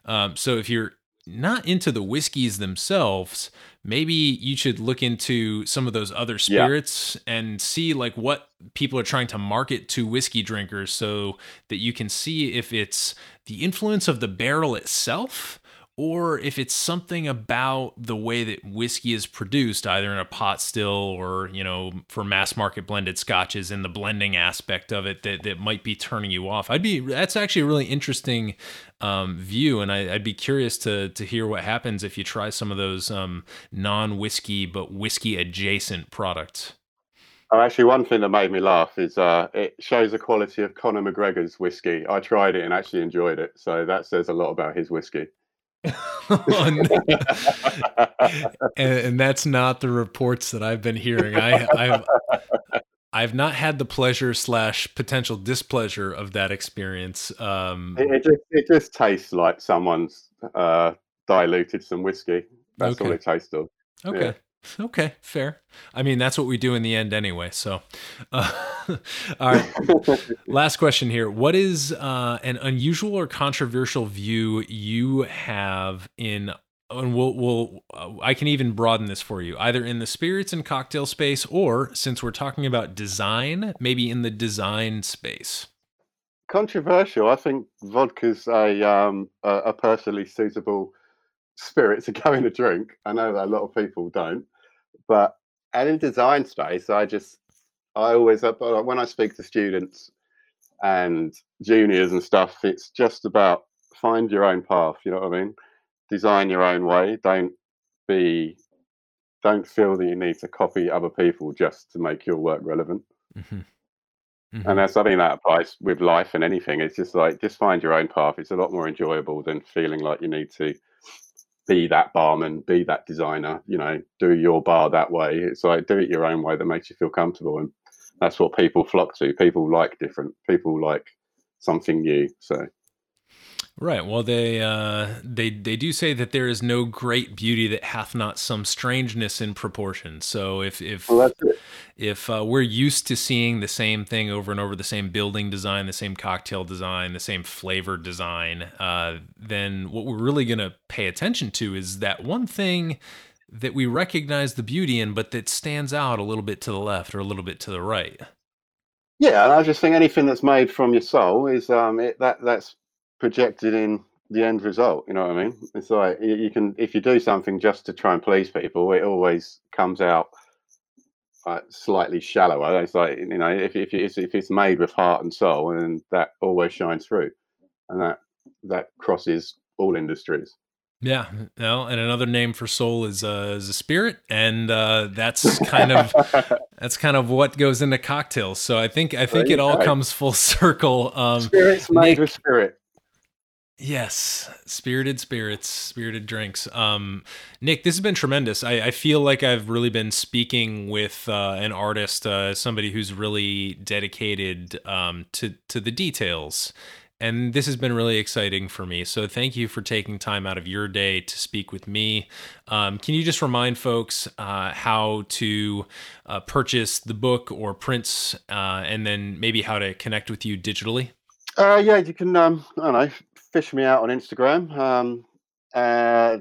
So if you're not into the whiskeys themselves, maybe you should look into some of those other spirits and see like what people are trying to market to whiskey drinkers so that you can see if it's the influence of the barrel itself or if it's something about the way that whiskey is produced, either in a pot still or, you know, for mass market blended scotches and the blending aspect of it that might be turning you off. That's actually a really interesting view, and I'd be curious to hear what happens if you try some of those non-whiskey but whiskey-adjacent products. Actually, one thing that made me laugh is it shows the quality of Conor McGregor's whiskey. I tried it and actually enjoyed it, so that says a lot about his whiskey. and that's not the reports that I've been hearing. I've not had the pleasure / potential displeasure of that experience. It just tastes like someone's diluted some whiskey. That's all it tastes of. Okay. Yeah. Okay, fair. I mean, that's what we do in the end anyway. So, all right. Last question here. What is an unusual or controversial view you have in, and I can even broaden this for you, either in the spirits and cocktail space, or since we're talking about design, maybe in the design space? Controversial. I think vodka's a personally suitable spirit to go in a drink. I know that a lot of people don't, but in design space, I always, when I speak to students and juniors and stuff, it's just about find your own path. You know what I mean? Design your own way. Don't feel that you need to copy other people just to make your work relevant. Mm-hmm. Mm-hmm. And that's something that applies with life and anything. It's just like, just find your own path. It's a lot more enjoyable than feeling like you need to be that barman, be that designer, you know, do your bar that way. It's like, do it your own way that makes you feel comfortable. And that's what people flock to. People like different. People like something new. So. Right. Well, they do say that there is no great beauty that hath not some strangeness in proportion. So if we're used to seeing the same thing over and over, the same building design, the same cocktail design, the same flavor design, then what we're really going to pay attention to is that one thing that we recognize the beauty in, but that stands out a little bit to the left or a little bit to the right. Yeah, and I just think anything that's made from your soul is that's projected in the end result. You know what I mean? It's like you can, if you do something just to try and please people, it always comes out slightly shallower. It's like, you know, if it's made with heart and soul, and that always shines through, and that crosses all industries. Yeah, no, and another name for soul is a spirit, and that's kind of what goes into cocktails. So I think it all comes full circle. Spirits made with spirit. Yes, spirited spirits, spirited drinks. Nick, this has been tremendous. I feel like I've really been speaking with an artist, somebody who's really dedicated to the details And this has been really exciting for me. So thank you for taking time out of your day to speak with me. Can you just remind folks how to purchase the book or prints, and then maybe how to connect with you digitally? Yeah, you can, I don't know, fish me out on Instagram. I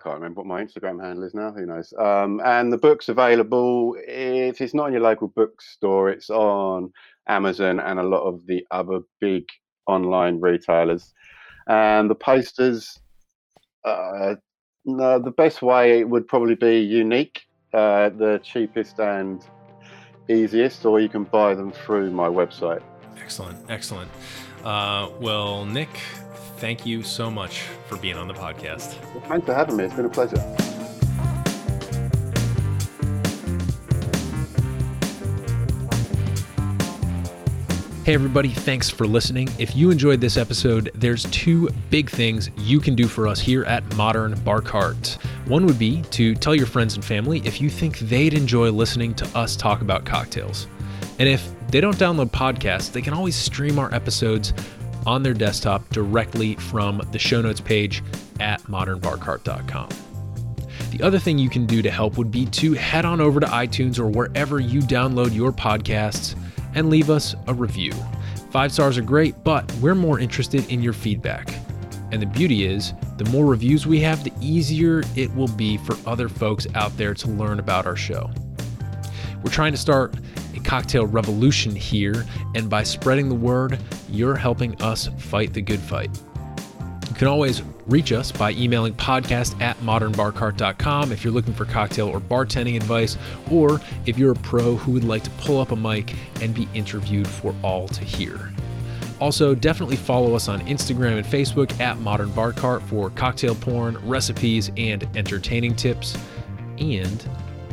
can't remember what my Instagram handle is now. Who knows? And the book's available. If it's not in your local bookstore, it's on Amazon and a lot of the other big online retailers. And the posters, no, the best way would probably be Unique, the cheapest and easiest, or you can buy them through my website. Excellent. Well, Nick, thank you so much for being on the podcast. Well, thanks for having me. It's been a pleasure. Hey everybody, thanks for listening. If you enjoyed this episode, there's two big things you can do for us here at Modern Bar Cart. One would be to tell your friends and family if you think they'd enjoy listening to us talk about cocktails. And if they don't download podcasts, they can always stream our episodes on their desktop directly from the show notes page at modernbarcart.com. The other thing you can do to help would be to head on over to iTunes or wherever you download your podcasts and leave us a review. 5 stars are great, but we're more interested in your feedback. And the beauty is, the more reviews we have, the easier it will be for other folks out there to learn about our show. We're trying to start a cocktail revolution here, and by spreading the word, you're helping us fight the good fight. You can always reach us by emailing podcast@modernbarcart.com if you're looking for cocktail or bartending advice, or if you're a pro who would like to pull up a mic and be interviewed for all to hear. Also, definitely follow us on Instagram and Facebook at Modern Bar Cart for cocktail porn, recipes, and entertaining tips. And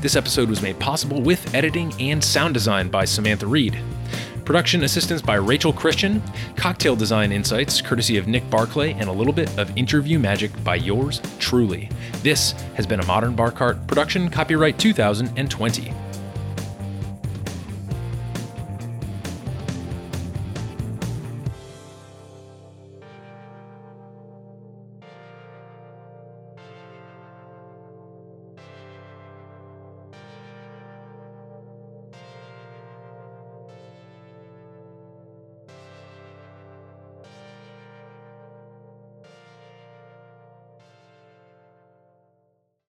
This episode was made possible with editing and sound design by Samantha Reed. Production assistance by Rachel Christian. Cocktail design insights courtesy of Nick Barclay, and a little bit of interview magic by yours truly. This has been a Modern Bar Cart production, copyright 2020.